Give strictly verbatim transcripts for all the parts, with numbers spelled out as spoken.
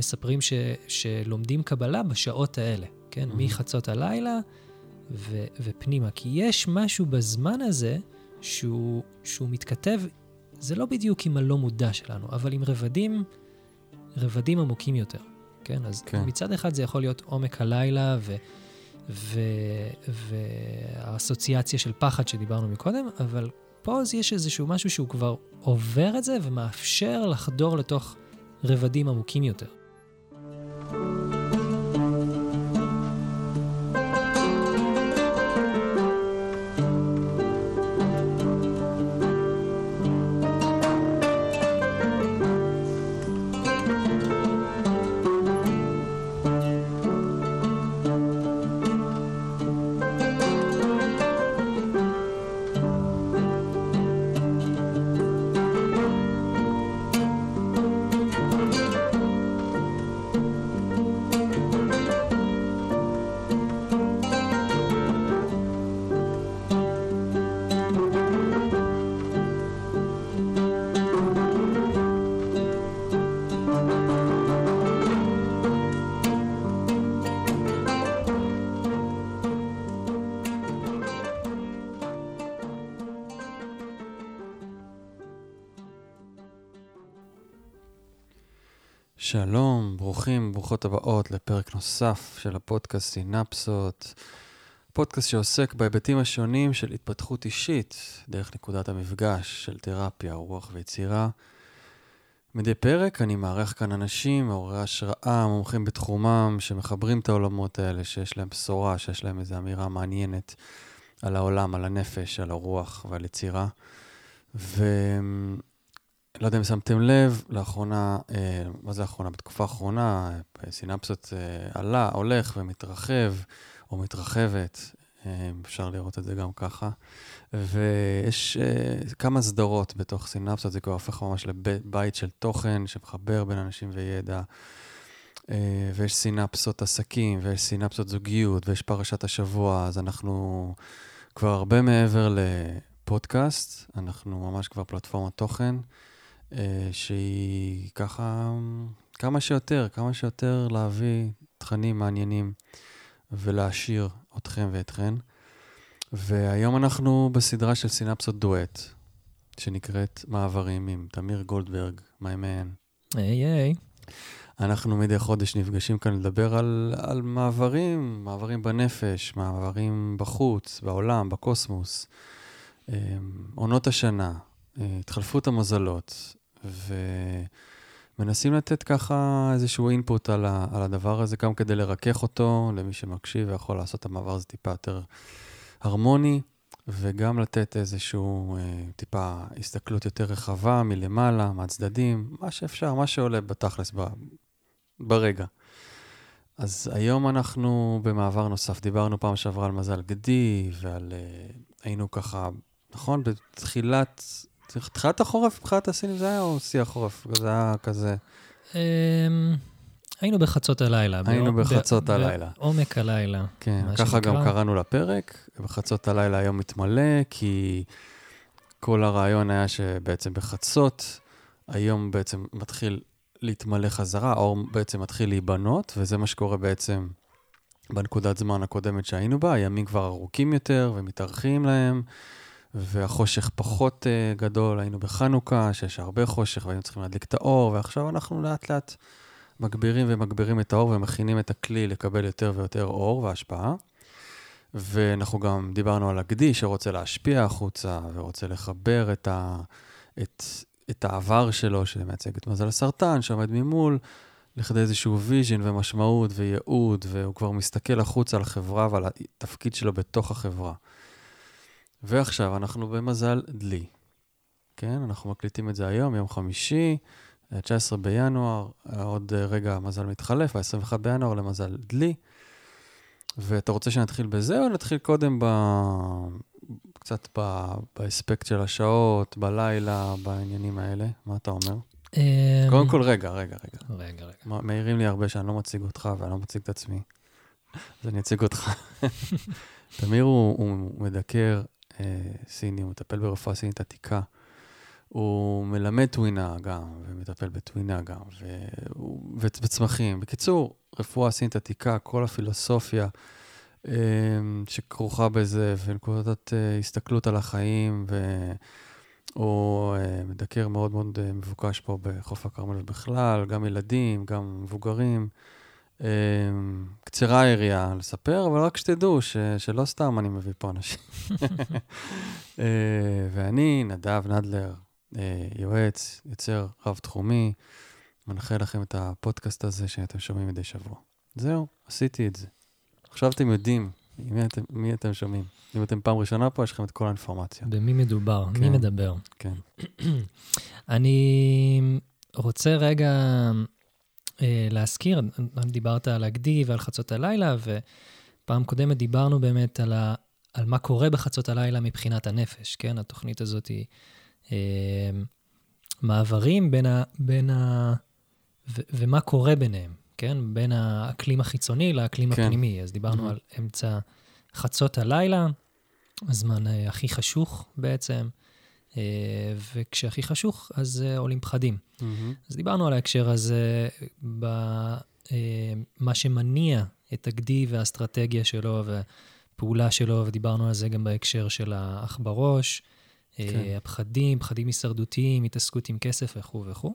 מספרים ש, שלומדים קבלה בשעות האלה, כן? Mm-hmm. מחצות הלילה ו, ופנימה. כי יש משהו בזמן הזה שהוא, שהוא מתכתב, זה לא בדיוק עם הלא מודע שלנו, אבל עם רבדים, רבדים עמוקים יותר. כן? אז כן. מצד אחד זה יכול להיות עומק הלילה ו... והאסוציאציה של פחד שדיברנו מקודם, אבל פה יש איזשהו משהו שהוא כבר עובר את זה ומאפשר לחדור לתוך רבדים עמוקים יותר. שלום, ברוכים, ברוכות הבאות לפרק נוסף של הפודקאסט סינפסות, פודקאסט שעוסק בהיבטים השונים של התפתחות אישית, דרך נקודת המפגש של תרפיה, רוח ויצירה. מדי פרק אני מערך כאן אנשים, מעוררי השראה, מומחים בתחומם, שמחברים את העולמות האלה, שיש להם בשורה, שיש להם איזו אמירה מעניינת על העולם, על הנפש, על הרוח ועל יצירה. ו... לא יודע אם שמתם לב, לאחרונה, מה זה לאחרונה? בתקופה האחרונה, סינפסות עלה, הולך ומתרחב, או מתרחבת, אפשר לראות את זה גם ככה, ויש כמה סדרות בתוך סינפסות, זה כבר הופך ממש לבית של תוכן, שמחבר בין אנשים וידע, ויש סינפסות עסקים, ויש סינפסות זוגיות, ויש פרשת השבוע, אז אנחנו כבר הרבה מעבר לפודקאסט, אנחנו ממש כבר פלטפורמת תוכן, שהיא ככה כמה שיותר, כמה שיותר להביא תכנים מעניינים ולהשאיר אתכם ואתכן. והיום אנחנו בסדרה של סינפסות דואט, שנקראת מעברים עם תמיר גולדברג, מה ימיין? היי היי. אנחנו מדי חודש נפגשים כאן לדבר על, על מעברים, מעברים בנפש, מעברים בחוץ, בעולם, בקוסמוס, עונות השנה, התחלפות המזלות, ומנסים לתת ככה איזשהו אינפוט על הדבר הזה, גם כדי לרכך אותו, למי שמקשיב ויכול לעשות את המעבר הזה טיפה יותר הרמוני, וגם לתת איזשהו טיפה הסתכלות יותר רחבה, מלמעלה, מהצדדים, מה שאפשר, מה שעולה בתכלס ברגע. אז היום אנחנו במעבר נוסף, דיברנו פעם שעברה על מזל גדי, ועל היינו ככה, נכון? בתחילת... תחילת החורף, תחילת הסינים, זה היה או שיא החורף? זה היה כזה? היינו בחצות הלילה. היינו בחצות הלילה. בעומק הלילה. כן, ככה גם קראנו לפרק. בחצות הלילה היום מתמלא, כי כל הרעיון היה שבעצם בחצות, היום בעצם מתחיל להתמלא חזרה, או בעצם מתחיל להיבנות, וזה מה שקורה בעצם בנקודת זמן הקודמת שהיינו בה. הימים כבר ארוכים יותר ומתארחים להם, והחושך פחות גדול, היינו בחנוכה, שיש הרבה חושך, והיינו צריכים להדליק את האור, ועכשיו אנחנו לאט לאט מגבירים ומגבירים את האור, ומכינים את הכלי לקבל יותר ויותר אור והשפעה, ואנחנו גם דיברנו על הגדי, שרוצה להשפיע החוצה, ורוצה לחבר את, ה... את... את העבר שלו, שמייצג את מזל הסרטן, שעומד ממול, לכדי איזשהו ויז'ן ומשמעות וייעוד, והוא כבר מסתכל החוצה על החברה, ועל התפקיד שלו בתוך החברה. ועכשיו אנחנו במזל דלי, כן? אנחנו מקליטים את זה היום, יום חמישי, תשעה עשר בינואר, עוד רגע המזל מתחלף, ה-עשרים ואחד בינואר למזל דלי, ואתה רוצה שנתחיל בזה או נתחיל קודם ב... קצת ב... באספקט של השעות, בלילה, בעניינים האלה? מה אתה אומר? קודם כל, רגע, רגע, רגע. רגע, רגע. מעירים לי הרבה שאני לא מציג אותך ואני לא מציג את עצמי, אז אני אציג אותך. תמיר הוא מדקר... סיני, הוא מטפל ברפואה סינית עתיקה, הוא מלמד טווינה גם, ומטפל בטווינה גם, וצמחים. בקיצור, רפואה סינתטיקה, כל הפילוסופיה שכרוכה בזה, ונקודת הסתכלות על החיים, או מדקר מאוד מאוד מבוקש פה בחוף הכרמל ובכלל, גם ילדים, גם מבוגרים. קצרה העירייה לספר, אבל רק שתדעו ש- שלא סתם אני מביא פה אנשים. ואני, נדב נדלר, יועץ, יוצר רב-תחומי, מנחה לכם את הפודקאסט הזה שאתם שומעים מדי שבוע. זהו, עשיתי את זה. עכשיו אתם יודעים מי אתם, מי אתם שומעים. אם אתם פעם ראשונה פה, יש לכם את כל האינפורמציה. במי מדובר, כן. מי מדבר. כן. אני רוצה רגע... להזכיר, דיברת על הגדי ועל חצות הלילה, ופעם קודמת דיברנו באמת על, ה, על מה קורה בחצות הלילה מבחינת הנפש, כן? התוכנית הזאת היא אה, מעברים בין ה... בין ה ו, ומה קורה ביניהם, כן? בין האקלים החיצוני לאקלים כן. הפנימי. אז דיברנו mm-hmm. על אמצע חצות הלילה, הזמן אה, הכי חשוך בעצם, וכשהכי חשוך, אז עולים פחדים. אז דיברנו על ההקשר הזה, מה שמניע את הגדי והאסטרטגיה שלו, והפעולה שלו, ודיברנו על זה גם בהקשר של האח בראש, הפחדים, פחדים הישרדותיים, התעסקות עם כסף וכו' וכו'.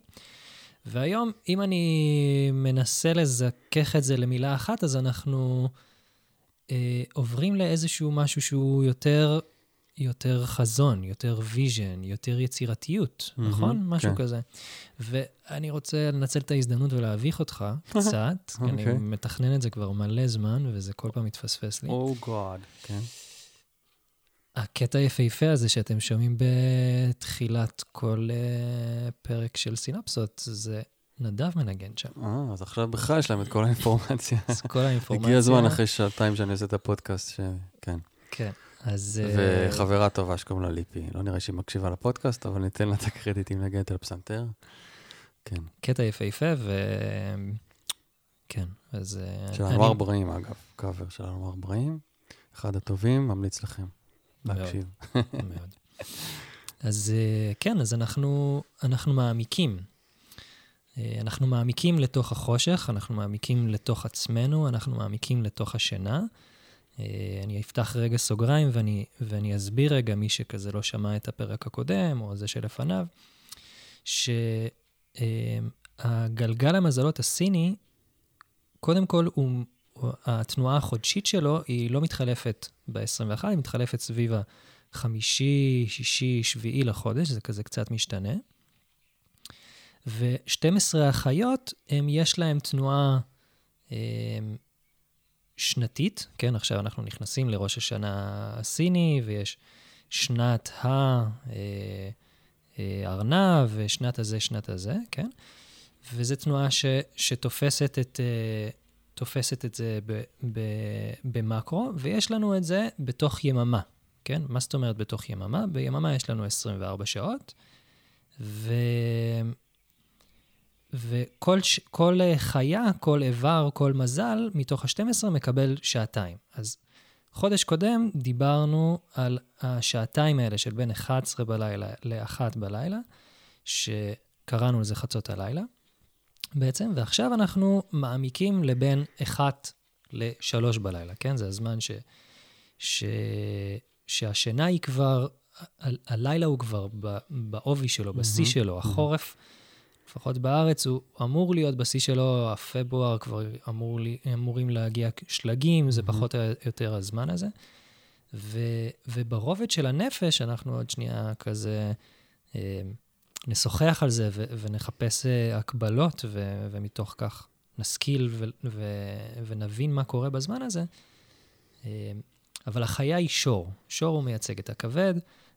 והיום, אם אני מנסה לזכך את זה למילה אחת, אז אנחנו עוברים לאיזשהו משהו שהוא יותר... יותר חזון, יותר ויז'ן, יותר יצירתיות, mm-hmm, נכון? משהו okay. כזה. ואני רוצה לנצל את ההזדמנות ולהביך אותך קצת, okay. כי אני מתכנן את זה כבר מלא זמן, וזה כל פעם מתפספס לי. Oh God, כן. Okay. הקטע היפהפה הזה שאתם שומעים בתחילת כל uh, פרק של סינפסות, זה נדב מנגן שם. אה, אז עכשיו בכלל יש להם את כל האינפורמציה. אז כל האינפורמציה. הגיע הזמן אחרי שעתיים שאני עושה את הפודקאסט, ש... כן. כן. אז... וחברה טובה שקום לה ליפי. לא נראה שהיא מקשיבה לפודקאסט, אבל ניתן לה את הקרדיטים לגעת על פסנתר. כן. קטע יפהפה, ו... כן, אז... של אנואר ברעים, אגב. קאבר של אנואר ברעים. אחד הטובים, ממליץ לכם. להקשיב. מאוד. אז כן, אז אנחנו, אנחנו מעמיקים. אנחנו מעמיקים לתוך החושך, אנחנו מעמיקים לתוך עצמנו, אנחנו מעמיקים לתוך השינה. אני אפתח רגע סוגריים ואני, ואני אסביר רגע מי שכזה לא שמע את הפרק הקודם או זה שלפניו, שהגלגל המזלות הסיני, קודם כל הוא, התנועה החודשית שלו היא לא מתחלפת ב-עשרים ואחת, היא מתחלפת סביב החמישי, שישי, שביעי לחודש, זה כזה קצת משתנה. ו-שתים עשרה החיות, הם, יש להם תנועה... הם, שנתית, כן, עכשיו אנחנו נכנסים לראש השנה הסיני, ויש שנת הארנב, ושנת הזה, שנת הזה, כן? וזו תנועה ש, שתופסת את, תופסת את זה ב, ב, במקרו, ויש לנו את זה בתוך יממה, כן? מה זאת אומרת בתוך יממה? ביממה יש לנו עשרים וארבע שעות, ו... וכל כל חיה, כל איבר, כל מזל, מתוך ה-שתים עשרה מקבל שעתיים. אז חודש קודם דיברנו על השעתיים האלה של בין אחת עשרה בלילה ל-אחת בלילה, שקראנו לזה חצות הלילה בעצם, ועכשיו אנחנו מעמיקים לבין אחת ל-שלוש בלילה, כן? זה הזמן ש, ש, שהשינה היא כבר, הלילה הוא כבר בעובי שלו, בשיא שלו, החורף, לפחות בארץ, הוא אמור להיות בשיא שלו, הפברואר כבר אמור לי, אמורים להגיע שלגים, זה פחות או יותר הזמן הזה. ו, וברובד של הנפש, אנחנו עוד שנייה כזה אה, נשוחח על זה, ו, ונחפש הקבלות, ו, ומתוך כך נשכיל ו, ו, ונבין מה קורה בזמן הזה. אה, אבל החיה היא שור. שור הוא מייצג את הכבד.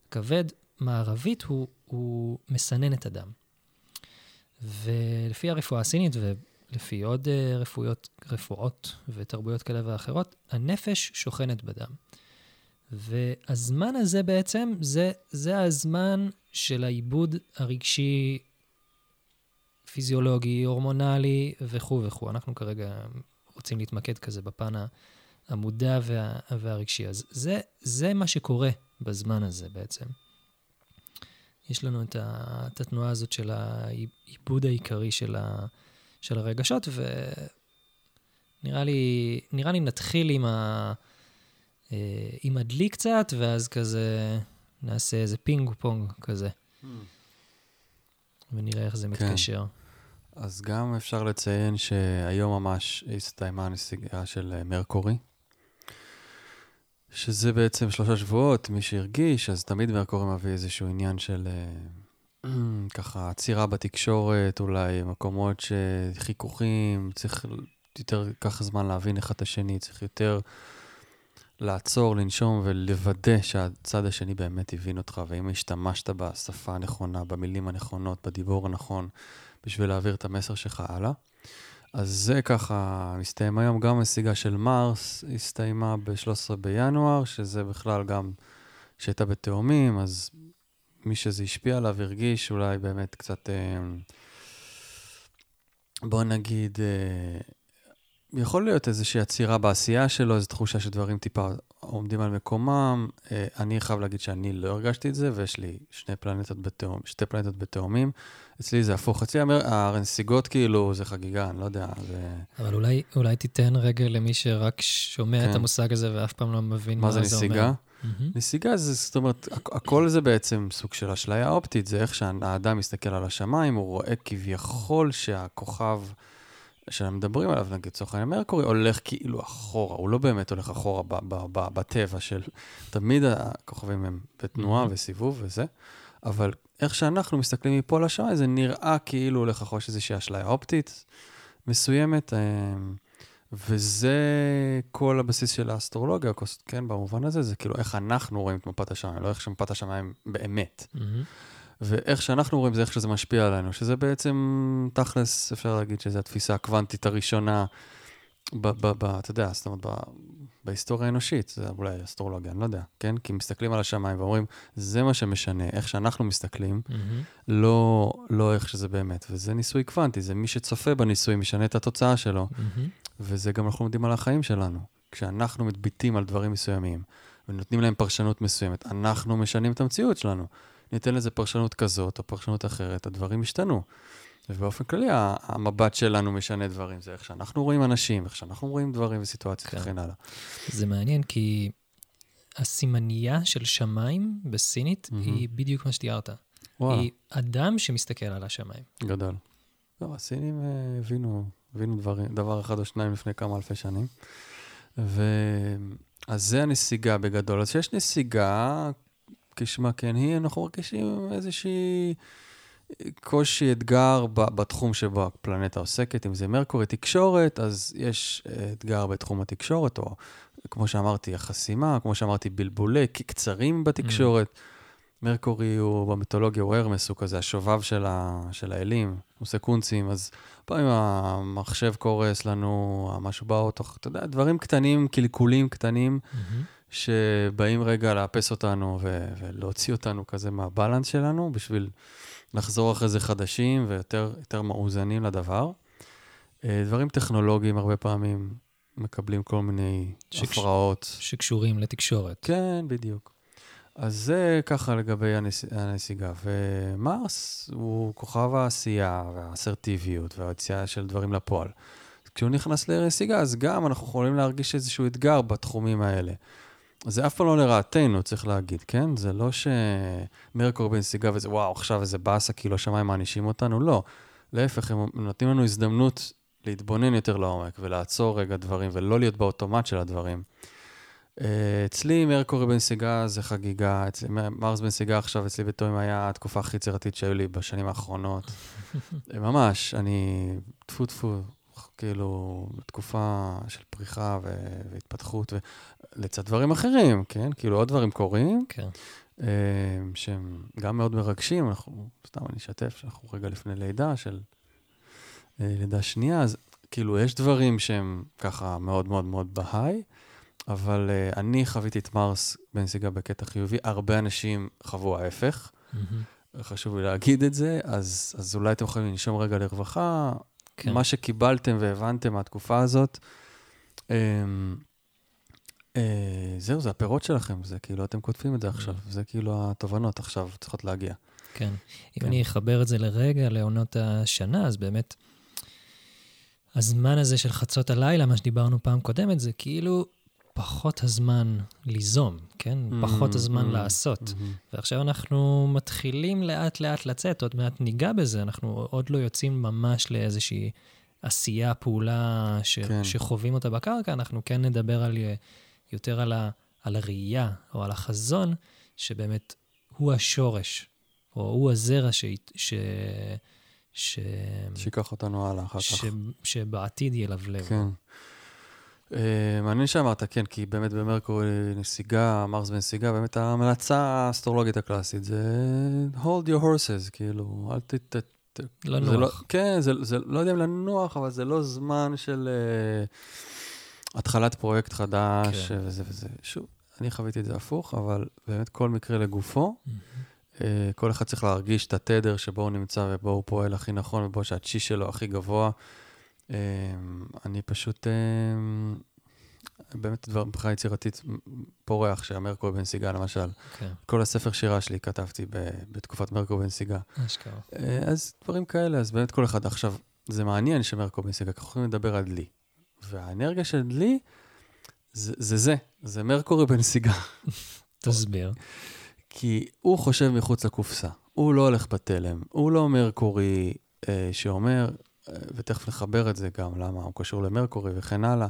הכבד מערבית הוא, הוא מסנן את הדם. ולפי הרפואה הסינית ולפי עוד רפואות, רפואות ותרבויות כאלה ואחרות, הנפש שוכנת בדם. והזמן הזה בעצם, זה, זה הזמן של העיבוד הרגשי, פיזיולוגי, הורמונלי וכו' וכו'. אנחנו כרגע רוצים להתמקד כזה בפן המודע וה, והרגשי. אז זה, זה מה שקורה בזמן הזה בעצם. יש לנו את, ה, את התנועה הזאת של העיבוד העיקרי של, ה, של הרגשות, ונראה לי, נראה לי נתחיל עם, ה, עם הדלי קצת, ואז כזה נעשה איזה פינג פונג כזה. Mm. ונראה איך זה מתקשר. כן. אז גם אפשר לציין שהיום ממש הסתיימה הנסיגה של מרקורי, שזה בעצם שלושה שבועות, מי שהרגיש, אז תמיד מרקורי מביא איזשהו עניין של ככה צירה בתקשורת, אולי מקומות שחיכוכים, צריך יותר ככה זמן להבין אחד את השני, צריך יותר לעצור, לנשום ולוודא שהצד השני באמת הבין אותך, ואם השתמשת בשפה הנכונה, במילים הנכונות, בדיבור הנכון, בשביל להעביר את המסר שלך הלאה. אז זה ככה מסתיים היום. גם השיגה של מרס הסתיימה ב-שלושה עשר בינואר, שזה בכלל גם שהייתה בתאומים, אז מי שזה השפיע עליו הרגיש אולי באמת קצת, בוא נגיד, יכול להיות איזושהי עצירה בעשייה שלו, איזו תחושה שדברים טיפה עומדים על מקומם. אני חייב להגיד שאני לא הרגשתי את זה, ויש לי שני פלנטות בתאום, שתי פלנטות בתאומים. אצלי זה הפוך. אצלי הנסיגות כאילו זה חגיגה, אני לא יודע. זה... אבל אולי, אולי תיתן רגע למי שרק שומע כן. את המושג הזה ואף פעם לא מבין מה, מה זה, זה נסיגה? אומר. Mm-hmm. נסיגה זה, זאת אומרת, הכל זה בעצם סוג של אשליה אופטית. זה איך שהאדם מסתכל על השמיים, הוא רואה כביכול שהכוכב... שאנחנו מדברים עליו, נגיד, צורך העניין, מרקורי הולך כאילו אחורה, הוא לא באמת הולך אחורה ב- ב- ב- בטבע של, תמיד הכוכבים הם בתנועה וסיבוב וזה, אבל איך שאנחנו מסתכלים מפה לשעה, זה נראה כאילו הולך אחורה, איזושהי אשליה אופטית מסוימת, וזה כל הבסיס של האסטרולוגיה, כן, במובן הזה, זה כאילו איך אנחנו רואים את מפת השמיים, לא איך שמפת השמיים באמת. ואיך שאנחנו רואים זה, איך שזה משפיע עלינו, שזה בעצם תכלס, אפשר להגיד שזו התפיסה הקוונטית הראשונה, אתה יודע, זאת אומרת, בהיסטוריה האנושית, זה אולי אסטרולוגיה, אני לא יודע, כן? כי מסתכלים על השמיים ואומרים, זה מה שמשנה, איך שאנחנו מסתכלים, לא איך שזה באמת, וזה ניסוי קוונטי, זה מי שצופה בניסוי, משנה את התוצאה שלו, וזה גם אנחנו עומדים על החיים שלנו, כשאנחנו מתביטים על דברים מסוימים, ונותנים להם פרשנות מסוימת, אנחנו משנים את המציאות שלנו. ניתן לזה פרשנות כזאת או פרשנות אחרת, הדברים השתנו. ובאופן כללי, המבט שלנו משנה דברים, זה איך שאנחנו רואים אנשים, איך שאנחנו רואים דברים וסיטואציות וכן הלאה. זה מעניין, כי הסימניה של שמיים בסינית היא בדיוק מה שתיארת. היא אדם שמסתכל על השמיים. גדל. לא, הסינים הבינו דבר אחד או שניים לפני כמה אלפי שנים. אז זה הנסיגה בגדול. אז שיש נסיגה... כשמה כן היא, אנחנו מרגישים איזושהי קושי אתגר בתחום שבו הפלנטה עוסקת, אם זה מרקורי תקשורת, אז יש אתגר בתחום התקשורת, או כמו שאמרתי, החסימה, כמו שאמרתי, בלבולי, קצרים בתקשורת. מרקורי הוא במיתולוגיה, הוא הרמס, הוא כזה השובב של האלים, הוא סקונצים, אז פעמים המחשב קורס לנו, משהו באוטו, אתה יודע, דברים קטנים, קלקולים קטנים, שבאים רגע לאפס אותנו ו- ולהוציא אותנו כזה מהבלנס שלנו, בשביל לחזור אחרי זה חדשים ויותר יותר מאוזנים לדבר. דברים טכנולוגיים הרבה פעמים מקבלים כל מיני שקש... הפרעות. שקשורים לתקשורת. כן, בדיוק. אז זה ככה לגבי הנס... הנסיגה. ומרס הוא כוכב העשייה והאסרטיביות וההציאה של דברים לפועל. כשהוא נכנס לנסיגה, אז גם אנחנו יכולים להרגיש איזשהו אתגר בתחומים האלה. זה אף פעם לא לרעתנו, צריך להגיד, כן? זה לא שמרקורי בנסיגה וזה, וואו, עכשיו איזה באסה, כי לא שמיים מענישים אותנו, לא. להפך, הם נותנים לנו הזדמנות להתבונן יותר לעומק, ולעצור רגע דברים, ולא להיות באוטומט של הדברים. אצלי מרקורי בנסיגה זה חגיגה, אצלי, מרס בנסיגה עכשיו אצלי בתוים היה התקופה הכי צירתית שהיו לי בשנים האחרונות. ממש, אני טפו טפו, כאילו, תקופה של פריחה והתפתחות, ולצד דברים אחרים, כן? כאילו, עוד דברים קורים, שהם גם מאוד מרגשים, אנחנו, סתם אני אשתף, שאנחנו רגע לפני לידה, של לידה שנייה, אז כאילו, יש דברים שהם ככה מאוד מאוד מאוד בהיי, אבל אני חוויתי את מרס בנסיגה בקטע חיובי, הרבה אנשים חוו ההפך, חשוב לי להגיד את זה, אז, אז אולי אתם יכולים לנשום רגע לרווחה, כן. מה שקיבלתם והבנתם מהתקופה הזאת, אה, אה, זהו, זה הפירות שלכם, זה כאילו אתם כותבים את זה עכשיו, זה כאילו התובנות עכשיו צריכות להגיע. כן. אם אני אחבר את זה לרגע, לעונות השנה, אז באמת, הזמן הזה של חצות הלילה, מה שדיברנו פעם קודמת, זה כאילו פחות הזמן ליזום, כן? פחות הזמן לעשות. ועכשיו אנחנו מתחילים לאט לאט לצאת, עוד מעט ניגע בזה, אנחנו עוד לא יוצאים ממש לאיזושהי עשייה, פעולה שחווים אותה בקרקע, אנחנו כן נדבר על יותר על ה... על הראייה או על החזון, שבאמת הוא השורש, או הוא הזרע ש... ש... ש... שיקח אותנו הלאה אחר ש... כך. שבעתיד ילבלב. כן. מעניין שאמרת, כן, כי באמת במרקורי נסיגה, מרס ונסיגה, באמת ההמלצה האסטרולוגית הקלאסית, זה hold your horses, כאילו, אל תת... לא נוח. כן, זה לא יודע אם לנוח, אבל זה לא זמן של... התחלת פרויקט חדש, וזה וזה. שוב, אני חוויתי את זה הפוך, אבל באמת כל מקרה לגופו, כל אחד צריך להרגיש את התדר שבו הוא נמצא, ובו הוא פועל הכי נכון, ובו שהצ'י שלו הכי גבוה. אני פשוט, באמת דבר מבחינה יצירתית פורח, שהמרקורי בנסיגה למשל. כל הספר שירה שלי כתבתי בתקופת מרקורי בנסיגה. אז דברים כאלה, אז באמת כל אחד עכשיו, זה מעניין שמרקורי בנסיגה, אנחנו יכולים לדבר על דלי. והאנרגיה של דלי, זה זה, זה, זה מרקורי בנסיגה. תסביר. כי הוא חושב מחוץ לקופסה, הוא לא הולך בתלם, הוא לא מרקורי אה, שאומר, אה, ותכף נחבר את זה גם, למה הוא קשור למרקורי וכן הלאה,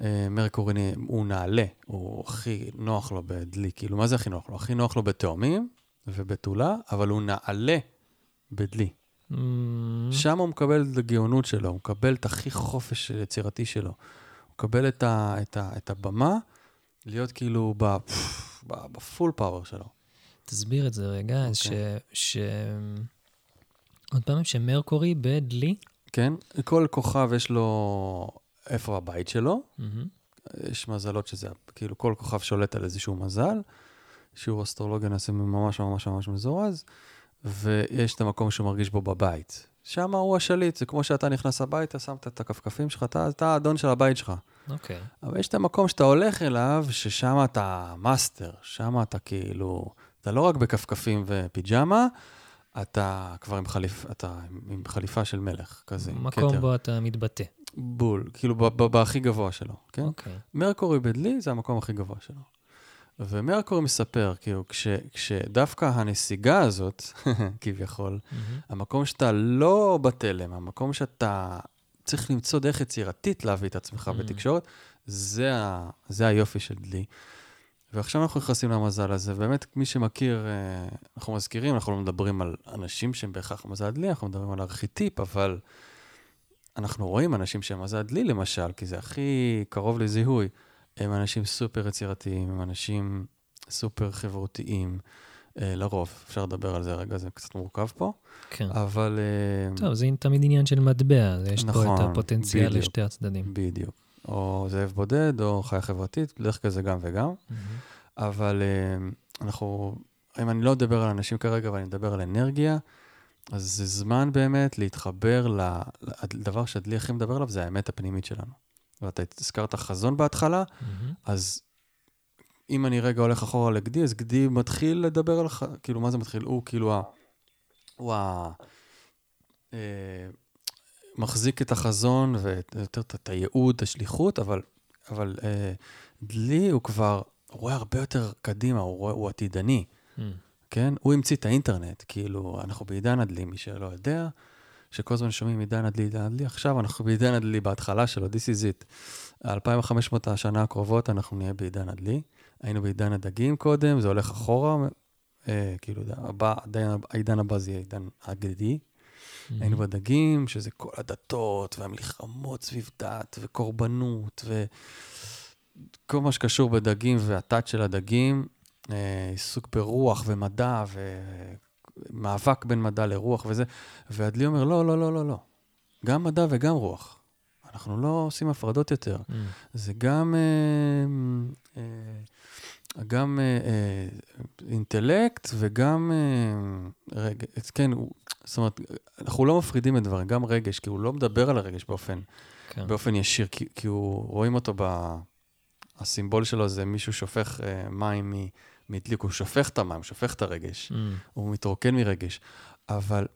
אה, מרקורי הוא נעלה, הוא הכי נוח לו בדלי, כאילו מה זה הכי נוח לו? הכי נוח לו בתאומים ובתולה, אבל הוא נעלה בדלי. שם הוא מקבל את הגאונות שלו, הוא מקבל את הכי חופש יצירתי שלו, הוא מקבל את, ה, את, ה, את הבמה, להיות כאילו ב, בפול פאוור שלו. תסביר את זה רגע, okay. ש, ש... עוד פעמים שמרקורי בדלי? כן, כל כוכב יש לו איפה הבית שלו, mm-hmm. יש מזלות שזה, כאילו כל כוכב שולט על איזשהו מזל, שיעור אסטרולוגיה נעשה ממש ממש ממש מזורז, ויש את המקום שהוא מרגיש בו בבית. שם הוא השליט, זה כמו שאתה נכנס הביתה, שמת את הכפכפים שלך, אתה, אתה האדון של הבית שלך. אוקיי. Okay. אבל יש את המקום שאתה הולך אליו, ששם אתה מאסטר, שם אתה כאילו, אתה לא רק בכפכפים ופיג'מה, אתה כבר עם, חליפ, אתה עם חליפה של מלך, כזה. מקום קטר. בו אתה מתבטא. בול, כאילו בהכי גבוה שלו, כן? אוקיי. Okay. מרקורי בדלי זה המקום הכי גבוה שלו. ומרקורי מספר, כאילו, כש, כשדווקא הנסיגה הזאת, כביכול, mm-hmm. המקום שאתה לא בתלם, המקום שאתה צריך למצוא דרך יצירתית להביא את עצמך mm-hmm. בתקשורת, זה, ה, זה היופי של דלי. ועכשיו אנחנו נכנסים למזל הזה, באמת, מי שמכיר, אנחנו מזכירים, אנחנו לא מדברים על אנשים שהם בהכרח מזל דלי, אנחנו מדברים על ארכיטיפ, אבל אנחנו רואים אנשים שהם מזל דלי, למשל, כי זה הכי קרוב לזיהוי, הם אנשים סופר יצירתיים, הם אנשים סופר חברותיים, לרוב. אפשר לדבר על זה רגע, זה קצת מורכב פה. כן. אבל... טוב, זה תמיד עניין של מטבע, יש פה את הפוטנציאל לשתי הצדדים. בדיוק. או זאב בודד, או חיה חברתית, בדרך כלל זה גם וגם. אבל אנחנו... אם אני לא מדבר על אנשים כרגע, אבל אני מדבר על אנרגיה, אז זה זמן באמת להתחבר לדבר שדלי הכי מדבר עליו, זה האמת הפנימית שלנו. ואתה הזכרת חזון בהתחלה, mm-hmm. אז אם אני רגע הולך אחורה לגדי, אז גדי מתחיל לדבר על, כאילו מה זה מתחיל? הוא כאילו, ה, הוא ה, אה, מחזיק את החזון, ויותר את הייעוד, השליחות, אבל, אבל אה, דלי הוא כבר, הוא רואה הרבה יותר קדימה, הוא, רואה, הוא עתידני, mm-hmm. כן? הוא המציא את האינטרנט, כאילו אנחנו בעידן הדלי, מי שלא יודע, שכל הזמן שומעים עידן הדלי, עידן הדלי. עכשיו אנחנו בעידן הדלי בהתחלה שלו, this is it. אלפיים וחמש מאות השנה הקרובות אנחנו נהיה בעידן הדלי. היינו בעידן הדגים קודם, זה הולך אחורה, אה, כאילו, הבא, העידן הבא זה יהיה עידן הגדי. Mm-hmm. היינו בדגים, שזה כל הדתות, והמלחמות סביב דת, וקורבנות, וכל מה שקשור בדגים, והתת של הדגים, אה, עיסוק ברוח ומדע, ו... מאבק בין מדע לרוח וזה, והדלי אומר, לא, לא, לא, לא, לא. גם מדע וגם רוח. אנחנו לא עושים הפרדות יותר. Mm. זה גם, אה, אה, גם אה, אה, אינטלקט וגם אה, רגש. כן, הוא, זאת אומרת, אנחנו לא מפרידים את דברים, גם רגש, כי הוא לא מדבר על הרגש באופן, כן. באופן ישיר, כי, כי הוא, רואים אותו, ב, הסימבול שלו זה מישהו שופך אה, מים מ... מתליק, הוא שופך את המים, שופך את הרגש, הוא מתרוקן מרגש, אבל,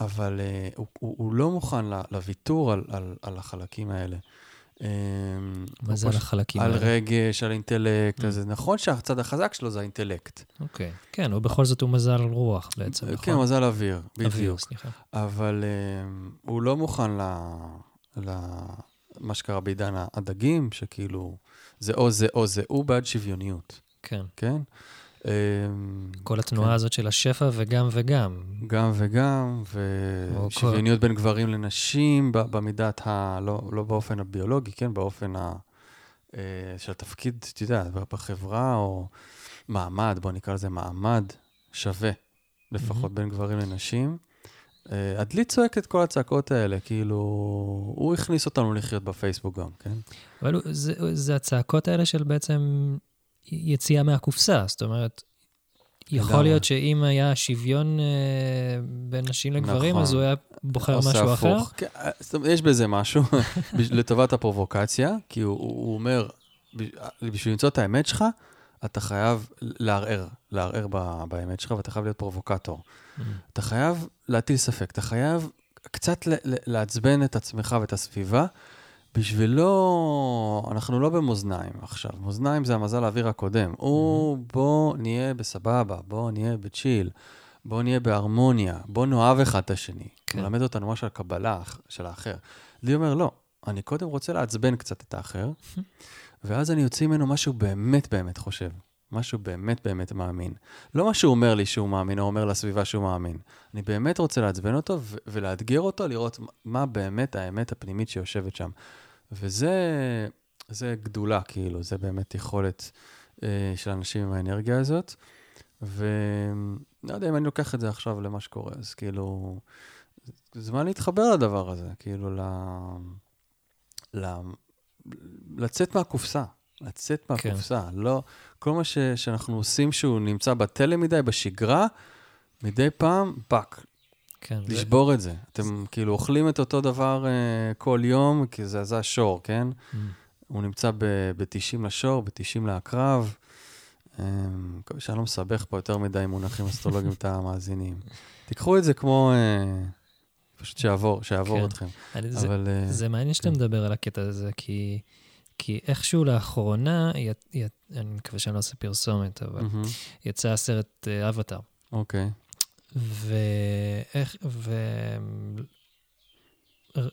אבל הוא, הוא, הוא לא מוכן לוויתור על, על, על החלקים האלה. מה זה על החלקים האלה? על רגש, על אינטלקט, זה נכון שהצד החזק שלו זה האינטלקט. אוקיי, כן, ובכל זאת הוא מזל רוח בעצם, נכון? כן, מזל אוויר, בדיוק. אבל הוא לא מוכן למה שקרה בעידן הדגים, שכאילו זה או זה או זה, הוא בעד שוויוניות. כן. כן? כל התנועה הזאת של השפע וגם וגם. גם וגם, ושוויוניות בין גברים לנשים, במידת, לא באופן הביולוגי, כן, באופן של התפקיד, תדע, בחברה או מעמד, בוא נקרא לזה מעמד שווה, לפחות בין גברים לנשים. הדלי צועק את כל הצעקות האלה, כאילו, הוא הכניס אותנו לחיות בפייסבוק גם, כן? אבל זה הצעקות האלה של בעצם... יציאה מהקופסה, זאת אומרת, יכול להיות שאם היה שוויון בין נשים לגברים, אז הוא היה בוחר משהו אחר? יש בזה משהו, לטובת הפרובוקציה, כי הוא אומר, בשביל למצוא את האמת שלך, אתה חייב לערער, לערער באמת שלך, ואתה חייב להיות פרובוקטור. אתה חייב להטיל ספק, אתה חייב קצת לעצבן את עצמך ואת הסביבה, בשבילו, אנחנו לא במוזניים עכשיו. מוזניים זה המזל האוויר הקודם. או, בוא נהיה בסבבה, בוא נהיה בצ'יל, בוא נהיה בהרמוניה, בוא נאהב אחד את השני. הוא למד אותנו משהו על קבלה של האחר. דלי אומר, לא, אני קודם רוצה לעצבן קצת את האחר, ואז אני יוצא ממנו משהו באמת באמת חושב, משהו באמת באמת מאמין. לא מה שהוא אומר לי שהוא מאמין, או אומר לסביבה שהוא מאמין. אני באמת רוצה לעצבן אותו ולאתגר אותו, לראות מה באמת האמת הפנימית שיושבת שם. וזה זה גדולה, כאילו, זה באמת יכולת אה, של אנשים עם האנרגיה הזאת, ולא יודע אם אני לוקח את זה עכשיו למה שקורה, אז כאילו, זמן להתחבר לדבר הזה, כאילו, ל... ל... לצאת מהקופסה, לצאת מהקופסה, כן. לא, כל מה ש... שאנחנו עושים שהוא נמצא בטלם מדי, בשגרה, מדי פעם, פאק. כן, לשבור זה... את זה. אתם כאילו אוכלים את אותו דבר uh, כל יום, כי זה זה שור, כן? Mm. הוא נמצא ב-תשעים ב- לשור, ב-תשעים להקרב. Um, שאני לא מסבך פה יותר מדי מונחים אסטרולוגיים את המאזינים. תיקחו את זה כמו... Uh, פשוט שעבור, שעבור כן. אתכם. אבל, זה, אבל, uh, זה מעניין שאתם מדבר על הקטע הזה, כי, כי איכשהו לאחרונה, י, י, אני מקווה שאני לא עושה פרסומת, אבל mm-hmm. יצא הסרט uh, אבטר. אוקיי. Okay. ואיך,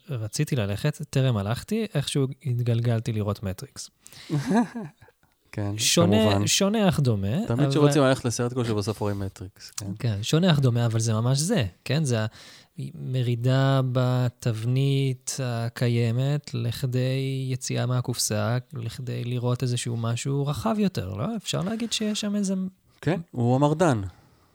ורציתי ללכת, טרם הלכתי, איכשהו התגלגלתי לראות מטריקס. כן, כמובן. שונה אך דומה. תמיד שרוצים ללכת לסרט כלשהו בסוף רואים מטריקס. כן, שונה אך דומה, אבל זה ממש זה. כן, זה המרידה בתבנית הקיימת, לכדי יציאה מהקופסה, לכדי לראות איזשהו משהו רחב יותר, לא? אפשר להגיד שיש שם איזה... כן, הוא המרדן.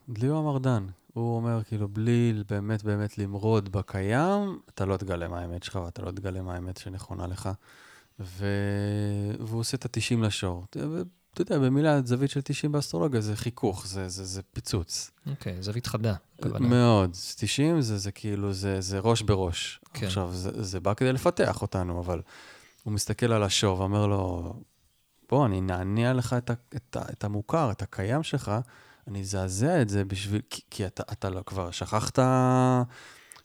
דלי הוא המרדן. הוא אומר, כאילו, בלי באמת באמת למרוד בקיים, אתה לא תגלה מה האמת שלך, ואתה לא תגלה מה האמת שנכונה לך. ו... והוא עושה את התשעים לשור. אתה יודע, במילה, זווית של תשעים באסטרולוגיה זה חיכוך, זה, זה, זה פיצוץ. אוקיי, okay, זווית חדה. מאוד. תשעים זה, זה כאילו, זה, זה ראש בראש. Okay. עכשיו, זה, זה בא כדי לפתח אותנו, אבל הוא מסתכל על השור ואומר לו, בוא, אני נעניע לך את, את, את המוכר, את הקיים שלך, אני זעזע את זה בשביל, כי, כי אתה, אתה לא כבר שכחת,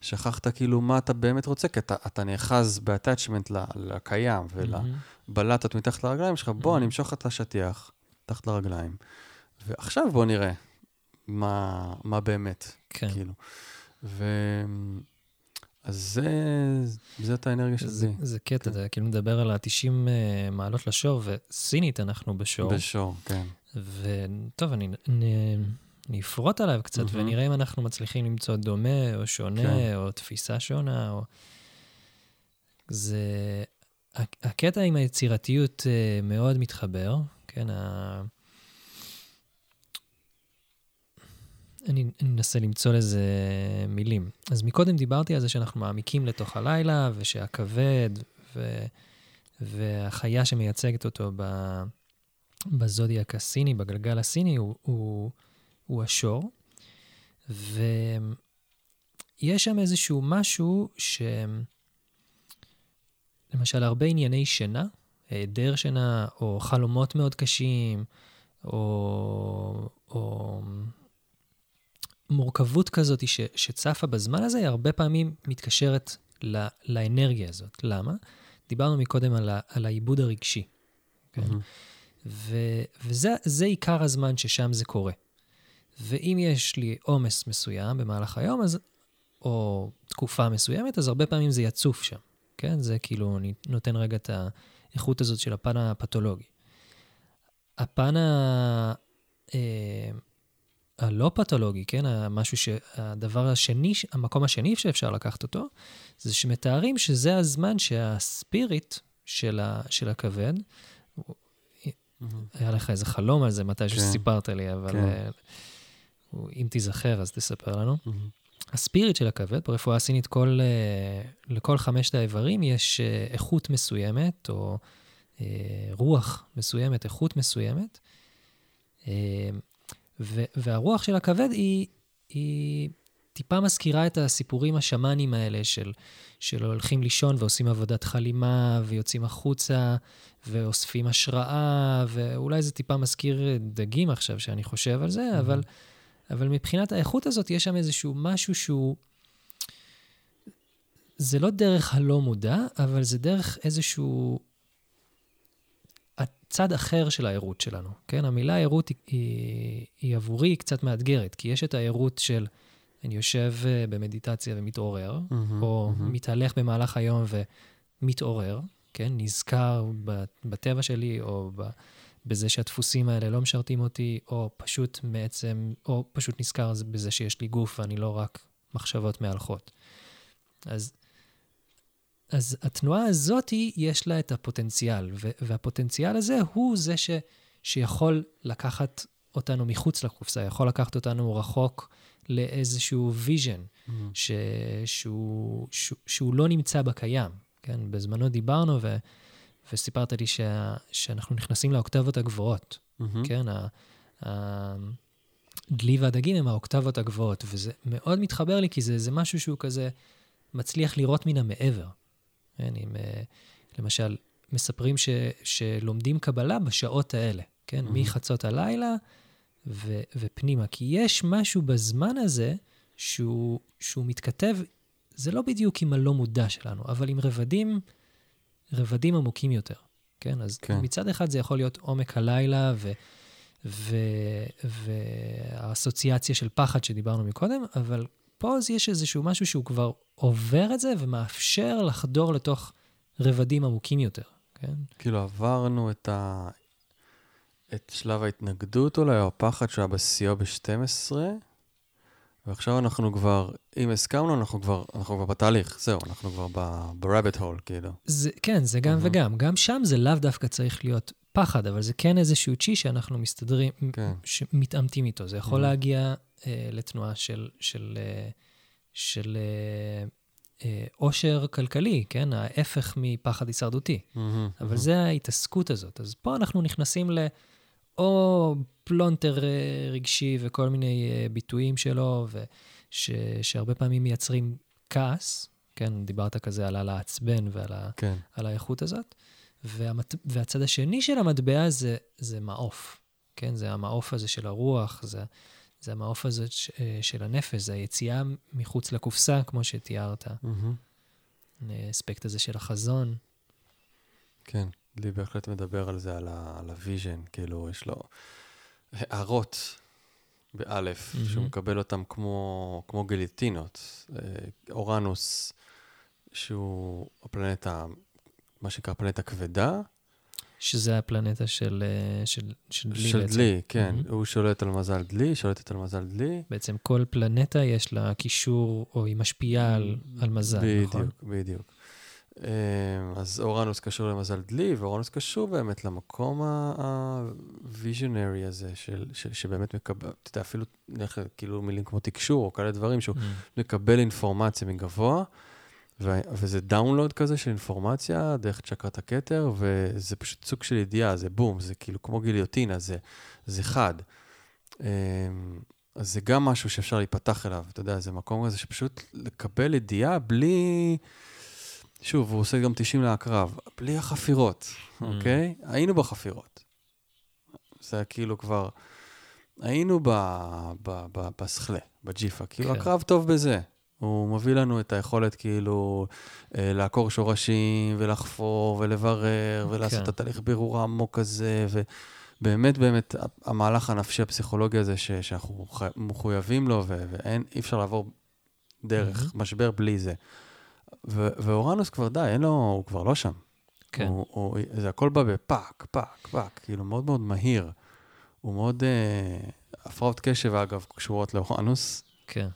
שכחת כאילו מה אתה באמת רוצה, כי אתה, אתה נאחז באטאצ'מנט לקיים ולבלטות מתחת לרגליים שלך, בוא, אני אמשוך את השטיח, מתחת לרגליים. ועכשיו בוא נראה מה, מה באמת, כן. כאילו. ו... אז זה את האנרגיה של זה. זה קטע, זה כאילו מדבר על ה-תשעים מעלות לשור, וסינית אנחנו בשור. בשור, כן. וטוב, אני נפרוט עליו קצת, ונראה אם אנחנו מצליחים למצוא דומה, או שונה, או תפיסה שונה, או... זה... הקטע עם היצירתיות מאוד מתחבר, כן, ה... אני אנסה למצוא לזה מילים. אז מקודם דיברתי על זה שאנחנו מעמיקים לתוך הלילה, ושהכבד, ו... והחיה שמייצגת אותו ב... בזודיאק הסיני, בגלגל הסיני, הוא, הוא, הוא השור, ויש שם איזשהו משהו ש... למשל, הרבה ענייני שינה, היעדר שינה, או חלומות מאוד קשים, או, או מורכבות כזאת ש, שצפה בזמן הזה, היא הרבה פעמים מתקשרת לא, לאנרגיה הזאת. למה? דיברנו מקודם על, ה, על העיבוד הרגשי. כן? Mm-hmm. ו, וזה זה עיקר הזמן ששם זה קורה. ואם יש לי עומס מסוים במהלך היום, אז, או תקופה מסוימת, אז הרבה פעמים זה יצוף שם. כן? זה כאילו נותן רגע את האיכות הזאת של הפן הפתולוגי. הפן ה... אה, הלא פתולוגי, כן? משהו שהדבר השני, המקום השני שאפשר לקחת אותו, זה שמתארים שזה הזמן שהספיריט של, ה... של הכבד, mm-hmm. היה לך איזה חלום על זה מתי כן. שסיפרת לי, אבל כן. אם תיזכר אז תספר לנו. Mm-hmm. הספיריט של הכבד, ברפואה הסינית, כל, לכל חמשת האיברים יש איכות מסוימת, או רוח מסוימת, איכות מסוימת, והרוח של הכבד היא, היא טיפה מזכירה את הסיפורים השמאנים האלה, של, של הולכים לישון ועושים עבודת חלימה, ויוצאים החוצה, ואוספים השראה, ואולי זה טיפה מזכיר דגים עכשיו שאני חושב על זה, אבל... אבל מבחינת האיכות הזאת, יש שם איזשהו משהו שהוא, זה לא דרך הלא מודע, אבל זה דרך איזשהו הצד אחר של העירות שלנו. כן? המילה העירות היא, היא, היא עבורי קצת מאתגרת, כי יש את העירות של, אני יושב במדיטציה ומתעורר, mm-hmm, או mm-hmm. מתהלך במהלך היום ומתעורר, כן? נזכר בטבע שלי, או ב... בזה שהדפוסים האלה לא משרתים אותי, או פשוט מעצם, או פשוט נזכר בזה שיש לי גוף, ואני לא רק מחשבות מהלכות. אז, אז התנועה הזאת, יש לה את הפוטנציאל, והפוטנציאל הזה הוא זה ש, שיכול לקחת אותנו מחוץ לקופסה, יכול לקחת אותנו רחוק לאיזשהו ויז'ן, mm-hmm. ש, שהוא, שהוא, שהוא לא נמצא בקיים. כן? בזמנו דיברנו ו... וסיפרת לי שה, שאנחנו נכנסים לאוקטבות הגבוהות, mm-hmm. כן? הדלי והדגים הם האוקטבות הגבוהות, וזה מאוד מתחבר לי, כי זה, זה משהו שהוא כזה מצליח לראות מן המעבר. אני, למשל, מספרים ש, שלומדים קבלה בשעות האלה, כן? Mm-hmm. מחצות הלילה ו, ופנימה, כי יש משהו בזמן הזה שהוא, שהוא מתכתב, זה לא בדיוק עם הלא מודע שלנו, אבל עם רבדים... רבדים עמוקים יותר, כן? אז כן. מצד אחד זה יכול להיות עומק הלילה ו- ו- והאסוציאציה של פחד שדיברנו מקודם, אבל פה יש איזשהו משהו שהוא כבר עובר את זה ומאפשר לחדור לתוך רבדים עמוקים יותר, כן? כאילו עברנו את, ה- את שלב ההתנגדות אולי, או הפחד שהיה בשיאו ב-שתים עשרה, ועכשיו אנחנו כבר, אם הסכמנו, אנחנו כבר, אנחנו כבר בתהליך, זהו, אנחנו כבר ברביט הול, כאילו. זה, כן, זה גם mm-hmm. וגם. גם שם זה לאו דווקא צריך להיות פחד, אבל זה כן איזשהו צ'י שאנחנו מסתדרים, כן. שמתאמתים איתו. זה יכול mm-hmm. להגיע אה, לתנועה של, של, אה, של אה, אה, אושר כלכלי, כן? ההפך מפחד הישרדותי. Mm-hmm. אבל mm-hmm. זה ההתעסקות הזאת. אז פה אנחנו נכנסים ל... או פלונטר רגשי וכל מיני ביטויים שלו, וש, שהרבה פעמים מייצרים כעס, כן, דיברת כזה על הלעצבן ועל ה, כן. על האיכות הזאת, והמת, והצד השני של המטבע זה, זה מעוף, כן, זה המעוף הזה של הרוח, זה, זה המעוף הזה ש, של הנפש, זה היציאה מחוץ לקופסה, כמו שתיארת, mm-hmm. האספקט הזה של החזון. כן. לי בהחלט מדבר על זה, על הוויז'ן, כאילו יש לו הערות באלף, mm-hmm. שהוא מקבל אותם כמו, כמו גליטינות. אורנוס, שהוא הפלנטה, מה שנקרא פלנטה כבדה. שזה הפלנטה של, של, של דלי של בעצם. דלי, כן. Mm-hmm. הוא שולט על מזל דלי, שולטת על מזל דלי. בעצם כל פלנטה יש לה קישור, או היא משפיעה על, על מזל, בדיוק, נכון? בדיוק, בדיוק. אז אורנוס קשור למזל דלי, ואורנוס קשור באמת למקום הוויז'ונרי הזה, שבאמת מקבל, אתה אפילו נלך כאילו מילים כמו תקשור, או כאלה דברים, שהוא מקבל אינפורמציה מגבוה, וזה דאונלוד כזה של אינפורמציה, דרך צ'קרת הכתר, וזה פשוט סוג של ידיעה, זה בום, זה כאילו כמו גיליוטינה, זה חד. אז זה גם משהו שאפשר להיפתח אליו, אתה יודע, זה מקום הזה שפשוט לקבל ידיעה בלי... שוב, הוא עושה גם תשעים להקרב, בלי החפירות, אוקיי? היינו בחפירות. זה היה כאילו כבר... היינו בסחלה, בג'יפה, כאילו הקרב טוב בזה. הוא מביא לנו את היכולת כאילו לעקור שורשים ולחפור ולברר ולעשות את התהליך בירור העמוק הזה, ובאמת באמת המהלך הנפשי הפסיכולוגי הזה שאנחנו מחויבים לו, ואי אפשר לעבור דרך משבר בלי זה. ואורנוס כבר די, הוא כבר לא שם. זה הכל בא בפאק, פאק, פאק, כאילו מאוד מאוד מהיר. הוא מאוד, הפרעות קשב אגב קשורות לאורנוס. כן.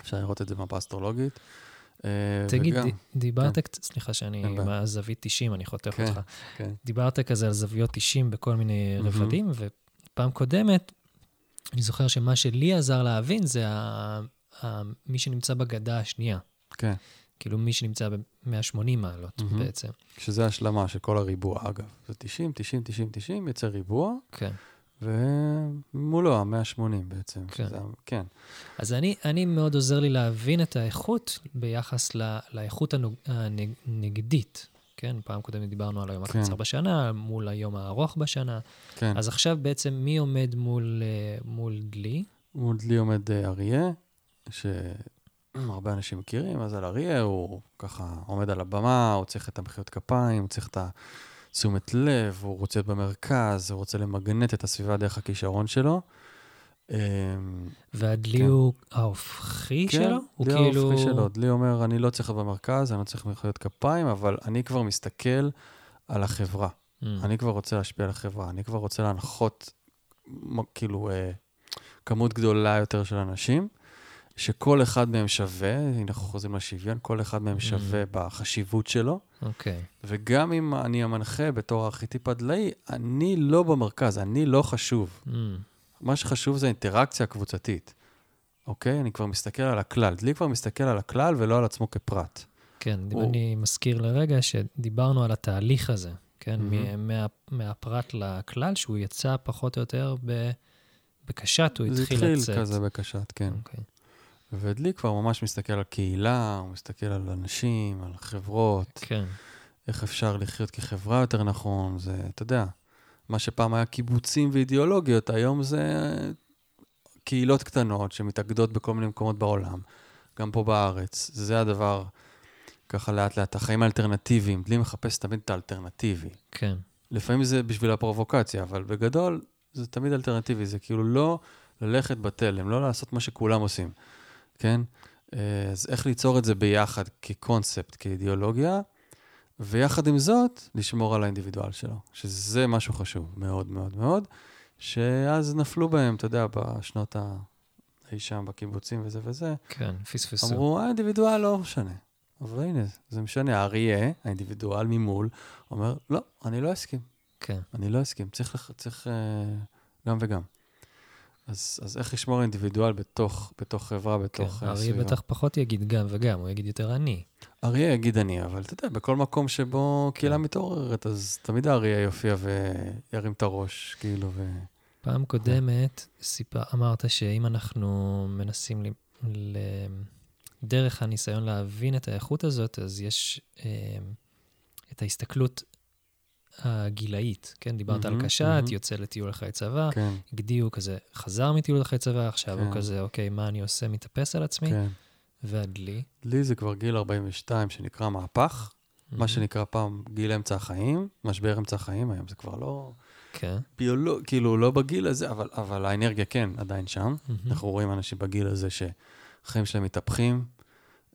אפשר לראות את זה במפה אסטרולוגית. תגיד, דיברת, סליחה שאני מהזווית תשעים, אני חותך אותך. דיברת כזה על זוויות תשעים בכל מיני רבדים, ופעם קודמת, אני זוכר שמה שלי עזר להבין, זה מי שנמצא בגדה השנייה. כן. כאילו מי שנמצא ב-מאה ושמונים מעלות בעצם. שזה השלמה של כל הריבוע אגב. זה תשעים, תשעים, תשעים, תשעים, יצא ריבוע. כן. ומולו, ה-מאה ושמונים בעצם. כן. שזה, כן. אז אני, אני מאוד עוזר לי להבין את האיכות ביחס לא, לאיכות הנוג, הנגדית. כן? פעם קודם דיברנו על היום כן. הקצר בשנה, מול היום הארוך בשנה. כן. אז עכשיו בעצם מי עומד מול, מול דלי? מול דלי עומד אריה, שהרבה אנשים מכירים, אז על אריה הוא ככה עומד על הבמה, הוא צריך את המחיאות כפיים, הוא צריך את ה... תשומת לב, הוא רוצה להיות במרכז, הוא רוצה למגנט את הסביבה דרך הכישרון שלו. והדלי הוא ההופכי שלו? כן, דלי ההופכי שלו. דלי אומר, אני לא צריך להיות במרכז, אני לא צריך להיות כפיים, אבל אני כבר מסתכל על החברה. אני כבר רוצה להשפיע על החברה, אני כבר רוצה להנחות כאילו כמות גדולה יותר של אנשים, שכל אחד מהם שווה, אנחנו חוזרים לשוויון, כל אחד מהם שווה בחשיבות שלו. אוקיי. וגם אם אני המנחה בתור הארכיטיפ הדלאי, אני לא במרכז, אני לא חשוב. מה שחשוב זה האינטראקציה הקבוצתית. אוקיי? אני כבר מסתכל על הכלל. דלי כבר מסתכל על הכלל ולא על עצמו כפרט. כן, אני מזכיר לרגע שדיברנו על התהליך הזה, כן? מהפרט לכלל, שהוא יצא פחות או יותר בקשת, הוא התחיל לצאת. זה התחיל כזה בקשת, כן. אוקיי. ודלי כבר ממש מסתכל על קהילה, הוא מסתכל על אנשים, על חברות, כן. איך אפשר לחיות כחברה יותר נכון, זה, אתה יודע, מה שפעם היה קיבוצים ואידיאולוגיות, היום זה קהילות קטנות שמתאגדות בכל מיני מקומות בעולם, גם פה בארץ, זה הדבר, ככה לאט לאט, החיים האלטרנטיביים, דלי מחפש תמיד את האלטרנטיבי. כן. לפעמים זה בשביל הפרובוקציה, אבל בגדול זה תמיד אלטרנטיבי, זה כאילו לא ללכת בתלם, לא לעשות מה שכולם עושים. כן? אז איך ליצור את זה ביחד כקונספט, כאידיאולוגיה, ויחד עם זאת, לשמור על האינדיבידואל שלו, שזה משהו חשוב מאוד מאוד מאוד, שאז נפלו בהם, אתה יודע, בשנות ההיא שם, בקיבוצים וזה וזה. כן, פספסו. אמרו, האינדיבידואל לא משנה. אבל הנה, זה משנה. האריה, האינדיבידואל ממול, אומר, לא, אני לא אסכים. כן. אני לא אסכים, צריך, צריך גם וגם. אז, אז איך לשמור אינדיבידואל בתוך, בתוך חברה, בתוך סביבה? אריה בטח פחות יגיד גם וגם, הוא יגיד יותר אני. אריה יגיד אני, אבל אתה יודע, בכל מקום שבו קהילה מתעוררת, אז תמיד האריה יופיע וירים את הראש, כאילו. פעם קודמת, סיפר, אמרת שאם אנחנו מנסים לדרך הניסיון להבין את האיכות הזאת, אז יש את ההסתכלות הגילאית, כן? דיברת על קשת, יוצא לטיול אחרי צבא, גדיעו כזה, חזר מטיול אחרי צבא, עכשיו הוא כזה, אוקיי, מה אני עושה? מתאפס על עצמי, והדלי. דלי זה כבר גיל ארבעים ושתיים, שנקרא מהפך, מה שנקרא פעם גיל אמצע החיים, משבר אמצע החיים, היום זה כבר לא... ביולוג, כאילו, לא בגיל הזה, אבל האנרגיה כן, עדיין שם. אנחנו רואים אנשים בגיל הזה שחיים שלהם מתהפכים,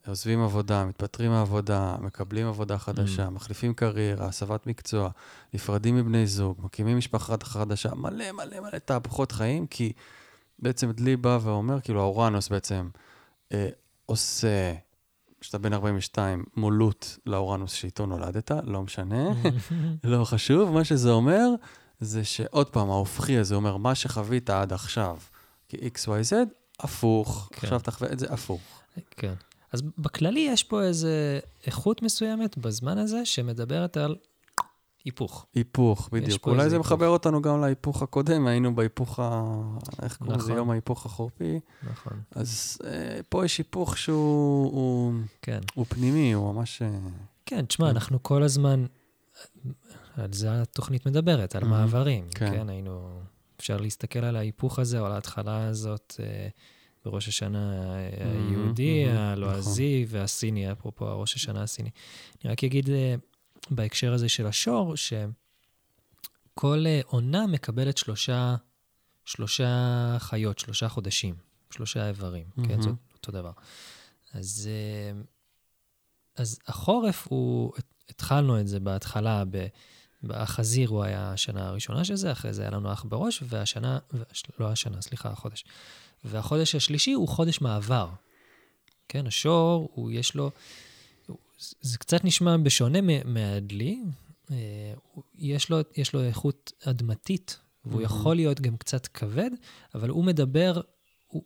עוזבים עבודה, מתפטרים מהעבודה, מקבלים עבודה חדשה, מחליפים קריירה, הסבת מקצוע, נפרדים מבני זוג, מקימים משפחה חדשה, מלא מלא מלא תהפוכות חיים, כי בעצם דלי בא ואומר, כאילו האורנוס בעצם אה, עושה, שאתה בן ארבעים ושתיים, מולות לאורנוס שאיתו נולדת, לא משנה, לא חשוב, מה שזה אומר, זה שעוד פעם ההופכי הזה אומר, מה שחווית עד עכשיו, כי X Y Z, הפוך, כן. עכשיו תחווה את זה הפוך. כן. אז בכללי יש פה איזו איכות מסוימת בזמן הזה שמדברת על היפוך. היפוך, בדיוק. אולי זה מחבר אותנו גם להיפוך הקודם, היינו בהיפוך, איך קוראים זה יום ההיפוך החורפי. נכון. אז פה יש היפוך שהוא פנימי, הוא ממש... כן, תשמע, אנחנו כל הזמן, על זה התוכנית מדברת, על מעברים. כן. היינו אפשר להסתכל על ההיפוך הזה, או על ההתחלה הזאת, בראש השנה היהודי, הלועזי והסיני, אפרופו הראש השנה הסיני. אני רק אגיד בהקשר הזה של השור, שכל עונה מקבלת שלושה, שלושה חיות, שלושה חודשים, שלושה איברים, כן? זה אותו דבר. אז, אז החורף הוא, התחלנו את זה בהתחלה, החזיר הוא היה השנה הראשונה של זה, אחרי זה היה לנו אח בראש, והשנה, לא השנה, סליחה, החודש. והחודש השלישי הוא חודש מעבר. כן, השור, הוא יש לו, זה קצת נשמע בשונה מהדלי, יש לו, יש לו איכות אדמתית, והוא יכול להיות גם קצת כבד, אבל הוא מדבר, הוא,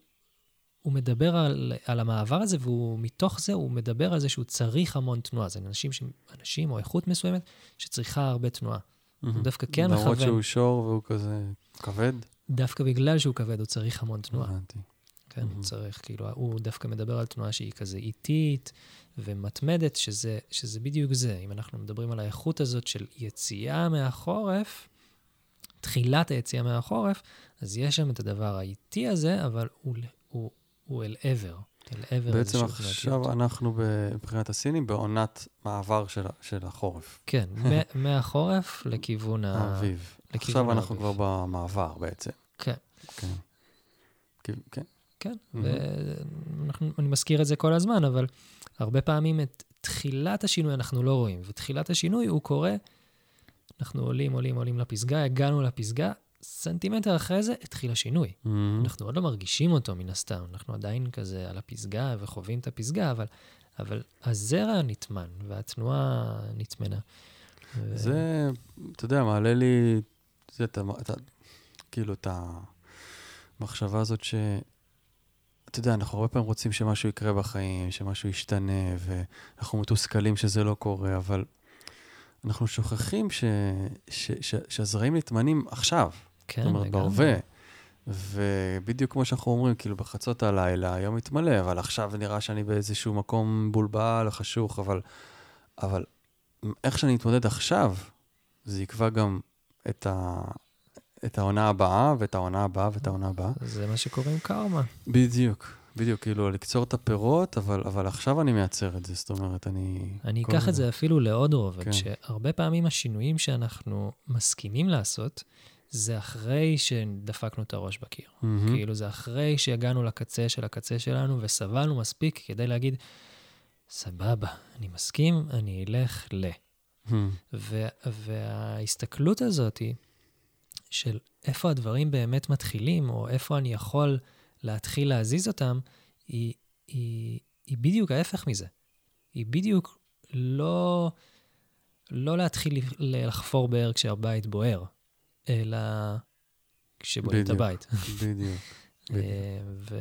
הוא מדבר על, על המעבר הזה, והוא מתוך זה, הוא מדבר על זה שהוא צריך המון תנועה. זה אנשים, אנשים או איכות מסוימת שצריכה הרבה תנועה. הוא דווקא כן מכוון. למרות שהוא שור והוא כזה כבד. דווקא בגלל שהוא כבד, הוא צריך המון תנועה. כן, הוא צריך, כאילו, הוא דווקא מדבר על תנועה שהיא כזה איטית ומתמדת, שזה, שזה בדיוק זה. אם אנחנו מדברים על האיכות הזאת של יציאה מהחורף, תחילת היציאה מהחורף, אז יש שם את הדבר האיטי הזה, אבל הוא, הוא, הוא אל עבר. אל עבר בעצם עכשיו אנחנו בבחינת הסינים, בעונת מעבר של, של החורף. כן, מהחורף לכיוון האביב. עכשיו אנחנו כבר במעבר בעצם. כן. כן. כן, ואני מזכיר את זה כל הזמן, אבל הרבה פעמים את תחילת השינוי אנחנו לא רואים, ותחילת השינוי הוא קורה, אנחנו עולים, עולים, עולים לפסגה, הגענו לפסגה, סנטימטר אחרי זה התחיל השינוי. אנחנו עוד לא מרגישים אותו מן הסתם, אנחנו עדיין כזה על הפסגה וחווים את הפסגה, אבל הזרע נטמן והתנועה נטמנה. זה, אתה יודע, מעלה לי, זה, אתה, אתה, כאילו, את המחשבה הזאת ש, אתה יודע, אנחנו הרבה פעמים רוצים שמשהו יקרה בחיים, שמשהו ישתנה, ואנחנו מתוסכלים שזה לא קורה, אבל אנחנו שוכחים ש, ש, ש, שהזרעים נטמנים עכשיו, כן, זאת אומרת, בהווה, ובדיוק כמו שאנחנו אומרים, כאילו, בחצות הלילה, היום מתמלא, אבל עכשיו נראה שאני באיזשהו מקום בולבל, חשוך, אבל, אבל איך שאני אתמודד עכשיו, זה יקבע גם את, ה, את העונה הבאה, ואת העונה הבאה, ואת העונה הבאה. זה מה שקוראים קרמה. בדיוק, בדיוק, כאילו, לקצור את הפירות, אבל, אבל עכשיו אני מייצר את זה, זאת אומרת, אני... אני אקח את זה אפילו לעוד רובד, כן. שהרבה פעמים השינויים שאנחנו מסכימים לעשות, זה אחרי שדפקנו את הראש בקיר. Mm-hmm. כאילו, זה אחרי שהגענו לקצה של הקצה שלנו, וסבלנו מספיק כדי להגיד, סבבה, אני מסכים, אני אלך ל. וההסתכלות הזאת של איפה הדברים באמת מתחילים, או איפה אני יכול להתחיל להזיז אותם, היא, היא, היא בדיוק ההפך מזה. היא בדיוק לא, לא להתחיל לחפור באר כשהבית בוער, אלא כשבוער את הבית. בדיוק. ו...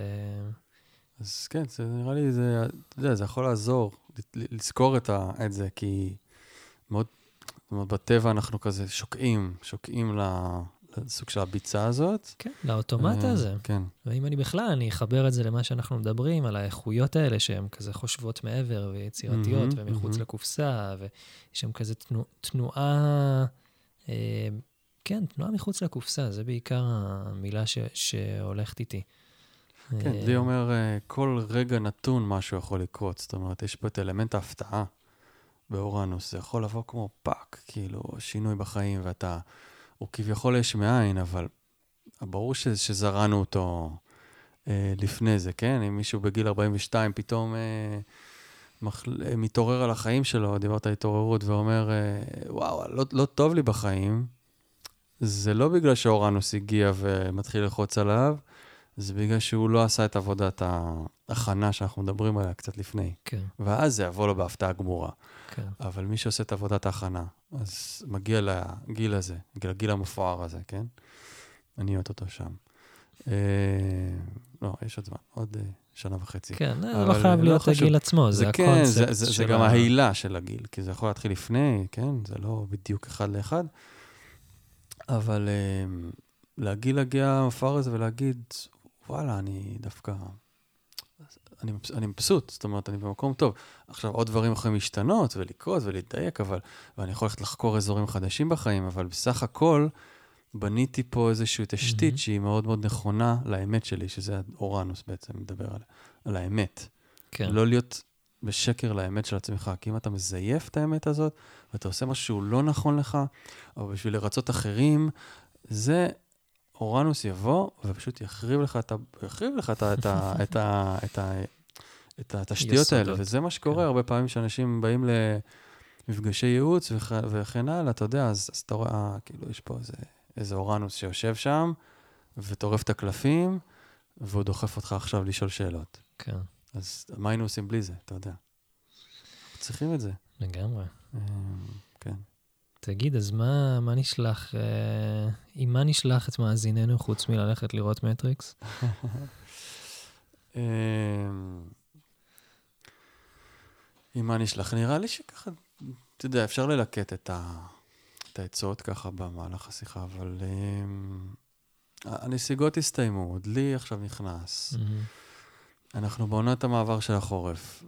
אז כן, זה נראה לי, זה, אתה יודע, זה יכול לעזור, לזכור את, ה, את זה, כי מאוד, מאוד בטבע אנחנו כזה שוקעים, שוקעים לסוג של הביצה הזאת. כן, לאוטומט הזה. כן. ואם אני בכלל, אני אחבר את זה למה שאנחנו מדברים, על האיכויות האלה שהן כזה חושבות מעבר ויצירתיות, mm-hmm, ומחוץ mm-hmm. לקופסה, ויש שם כזה תנוע, תנועה, אה, כן, תנועה מחוץ לקופסה, זה בעיקר המילה ש, שהולכת איתי. כן, דלי אומר, כל רגע נתון משהו יכול לקרות, זאת אומרת, יש פה את אלמנט ההפתעה באורנוס, זה יכול לבוא כמו פאק, כאילו, שינוי בחיים, ואתה, הוא כביכול יש מאין, אבל ברור ש, שזרענו אותו אה, לפני זה, כן? אם מישהו בגיל ארבעים ושתיים פתאום אה, מחל... מתעורר על החיים שלו, דיברת על התעוררות, ואומר, אה, וואו, לא, לא טוב לי בחיים, זה לא בגלל שאורנוס הגיע ומתחיל לחוץ עליו, זה בגלל שהוא לא עשה את עבודת ההכנה שאנחנו מדברים עליה קצת לפני. כן. ואז זה יבוא לו בהפתעה גמורה. כן. אבל מי שעושה את עבודת ההכנה, אז מגיע לגיל הזה, לגיל המפואר הזה, כן? אני עוד אותו שם. אה, לא, יש עוד זמן, עוד אה, שנה וחצי. כן, אבל לא חייב להיות לא הגיל עצמו, זה, זה הקונספט שלנו. כן, זה, זה, של זה גם ההילה של הגיל, כי זה יכול להתחיל לפני, כן? זה לא בדיוק אחד לאחד. אבל אה, להגיע להגיע המפואר הזה ולהגיד... וואלה, אני דווקא, אני, אני מבסוט, זאת אומרת, אני במקום טוב. עכשיו, עוד דברים יכולים להשתנות ולקרות ולהתדייק, אבל, ואני יכול ללכת לחקור אזורים חדשים בחיים, אבל בסך הכל, בניתי פה איזושהי תשתית שהיא מאוד מאוד נכונה לאמת שלי, שזה אורנוס בעצם מדבר על, על האמת. כן. לא להיות בשקר לאמת של עצמך, כי אם אתה מזייף את האמת הזאת, ואתה עושה משהו לא נכון לך, או בשביל לרצות אחרים, זה אורנוס יבוא, ופשוט יחריב לך את, יחריב לך את, את, את, את, את התשתיות האלה, וזה מה שקורה הרבה פעמים שאנשים באים למפגשי ייעוץ וכן הלאה, אתה יודע, אז, אז אתה רואה, כאילו יש פה איזה... איזה אורנוס שיושב שם, וטורף את הקלפים, והוא דוחף אותך עכשיו לשאול שאלות. כן. אז מה היינו עושים בלי זה, אתה יודע. צריכים את זה. לגמרי. כן. תגיד, אז מה, מה נשלח, אה, עם מה נשלח את מאזיננו חוץ מללכת לראות מטריקס? אה, עם מה נשלח? נראה לי שככה, אתה יודע, אפשר ללקט את ה... את העצות ככה במהלך השיחה, אבל um, הנסיגות הסתיימו, דלי עכשיו נכנס. Mm-hmm. אנחנו בעונת המעבר של החורף.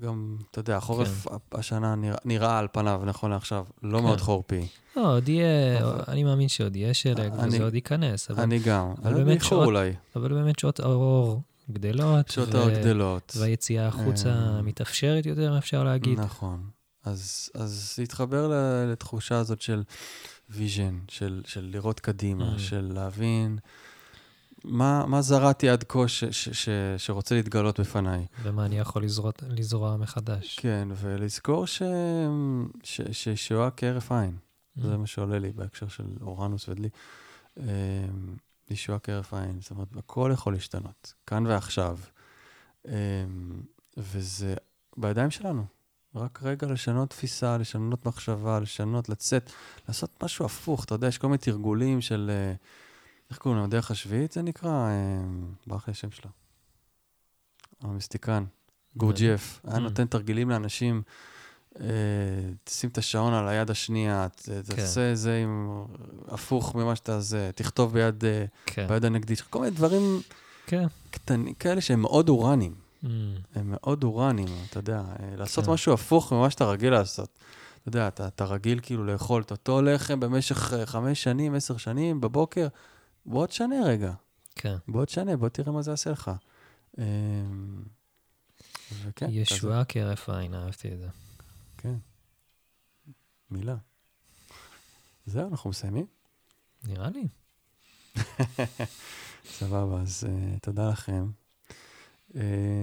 גם, אתה יודע, החורף כן. השנה נרא, נראה על פניו, נכון לעכשיו, לא כן. מאוד חורפי. לא, עוד יהיה, אבל... אני מאמין שעוד יהיה שלג, אני, וזה עוד ייכנס. אבל, אני גם, אבל באמת שעות, אולי. אבל באמת שעות אור גדלות. שעות ו... אור גדלות. והיציאה החוצה מתאפשרת יותר, אפשר להגיד. נכון. אז, אז להתחבר לתחושה הזאת של ויז'ן, של, של לראות קדימה, mm. של להבין מה, מה זרעתי עד כה ש, ש, ש, שרוצה להתגלות בפניי. ומה אני יכול לזרות, לזרוע מחדש. כן, ולזכור ש, ש, ש, ששואה כערף עין. Mm. זה מה שעולה לי בהקשר של אורנוס ודלי. לשואה כערף עין, זאת אומרת, הכל יכול להשתנות, כאן ועכשיו. וזה בידיים שלנו. רק רגע לשנות תפיסה, לשנות מחשבה, לשנות, לצאת, לעשות משהו הפוך. אתה יודע, יש כל מיני תרגולים של, איך קוראים, הדרך השביעית, זה נקרא, ברח לי השם שלו. המסטיקן, גורדייף. היה נותן תרגילים לאנשים, תשים את השעון על היד השנייה, תעשה איזה הפוך ממה שאתה זה, תכתוב ביד הנגדית. כל מיני דברים קטנים, כאלה שהם מאוד אורניים. הם מאוד אורניים, אתה יודע, לעשות משהו הפוך ממה שאתה רגיל לעשות. אתה יודע, אתה רגיל כאילו לאכול את אותו לחם במשך חמש שנים, עשר שנים, בבוקר, בוא תשנה רגע. כן. בוא תשנה, בוא תראה מה זה עשה לך. ישועה כרף עין, אהבתי את זה. כן. מילה. זהו, אנחנו מסיימים? נראה לי. סבבה, אז תודה לכם.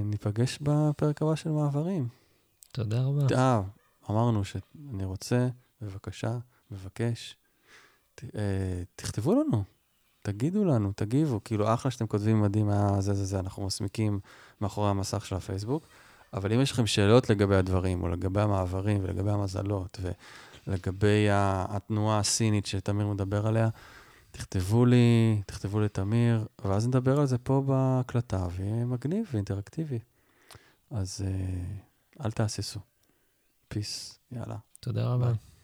ניפגש בפרק הבא של מעברים. תודה רבה. אה, אמרנו שאני רוצה, בבקשה, מבקש, תכתבו לנו, תגידו לנו, תגיבו, כאילו אחלה שאתם כותבים מדהים, זה זה זה, אנחנו מסמיקים מאחורי המסך של הפייסבוק, אבל אם יש לכם שאלות לגבי הדברים, או לגבי המעברים, ולגבי המזלות, ולגבי התנועה הסינית שתמיר מדבר עליה, תכתבו לי, תכתבו לתמיר, ואז נדבר על זה פה בהקלטה, ויהיה מגניב ואינטראקטיבי. אז אל תעססו. פיס, יאללה. תודה רבה.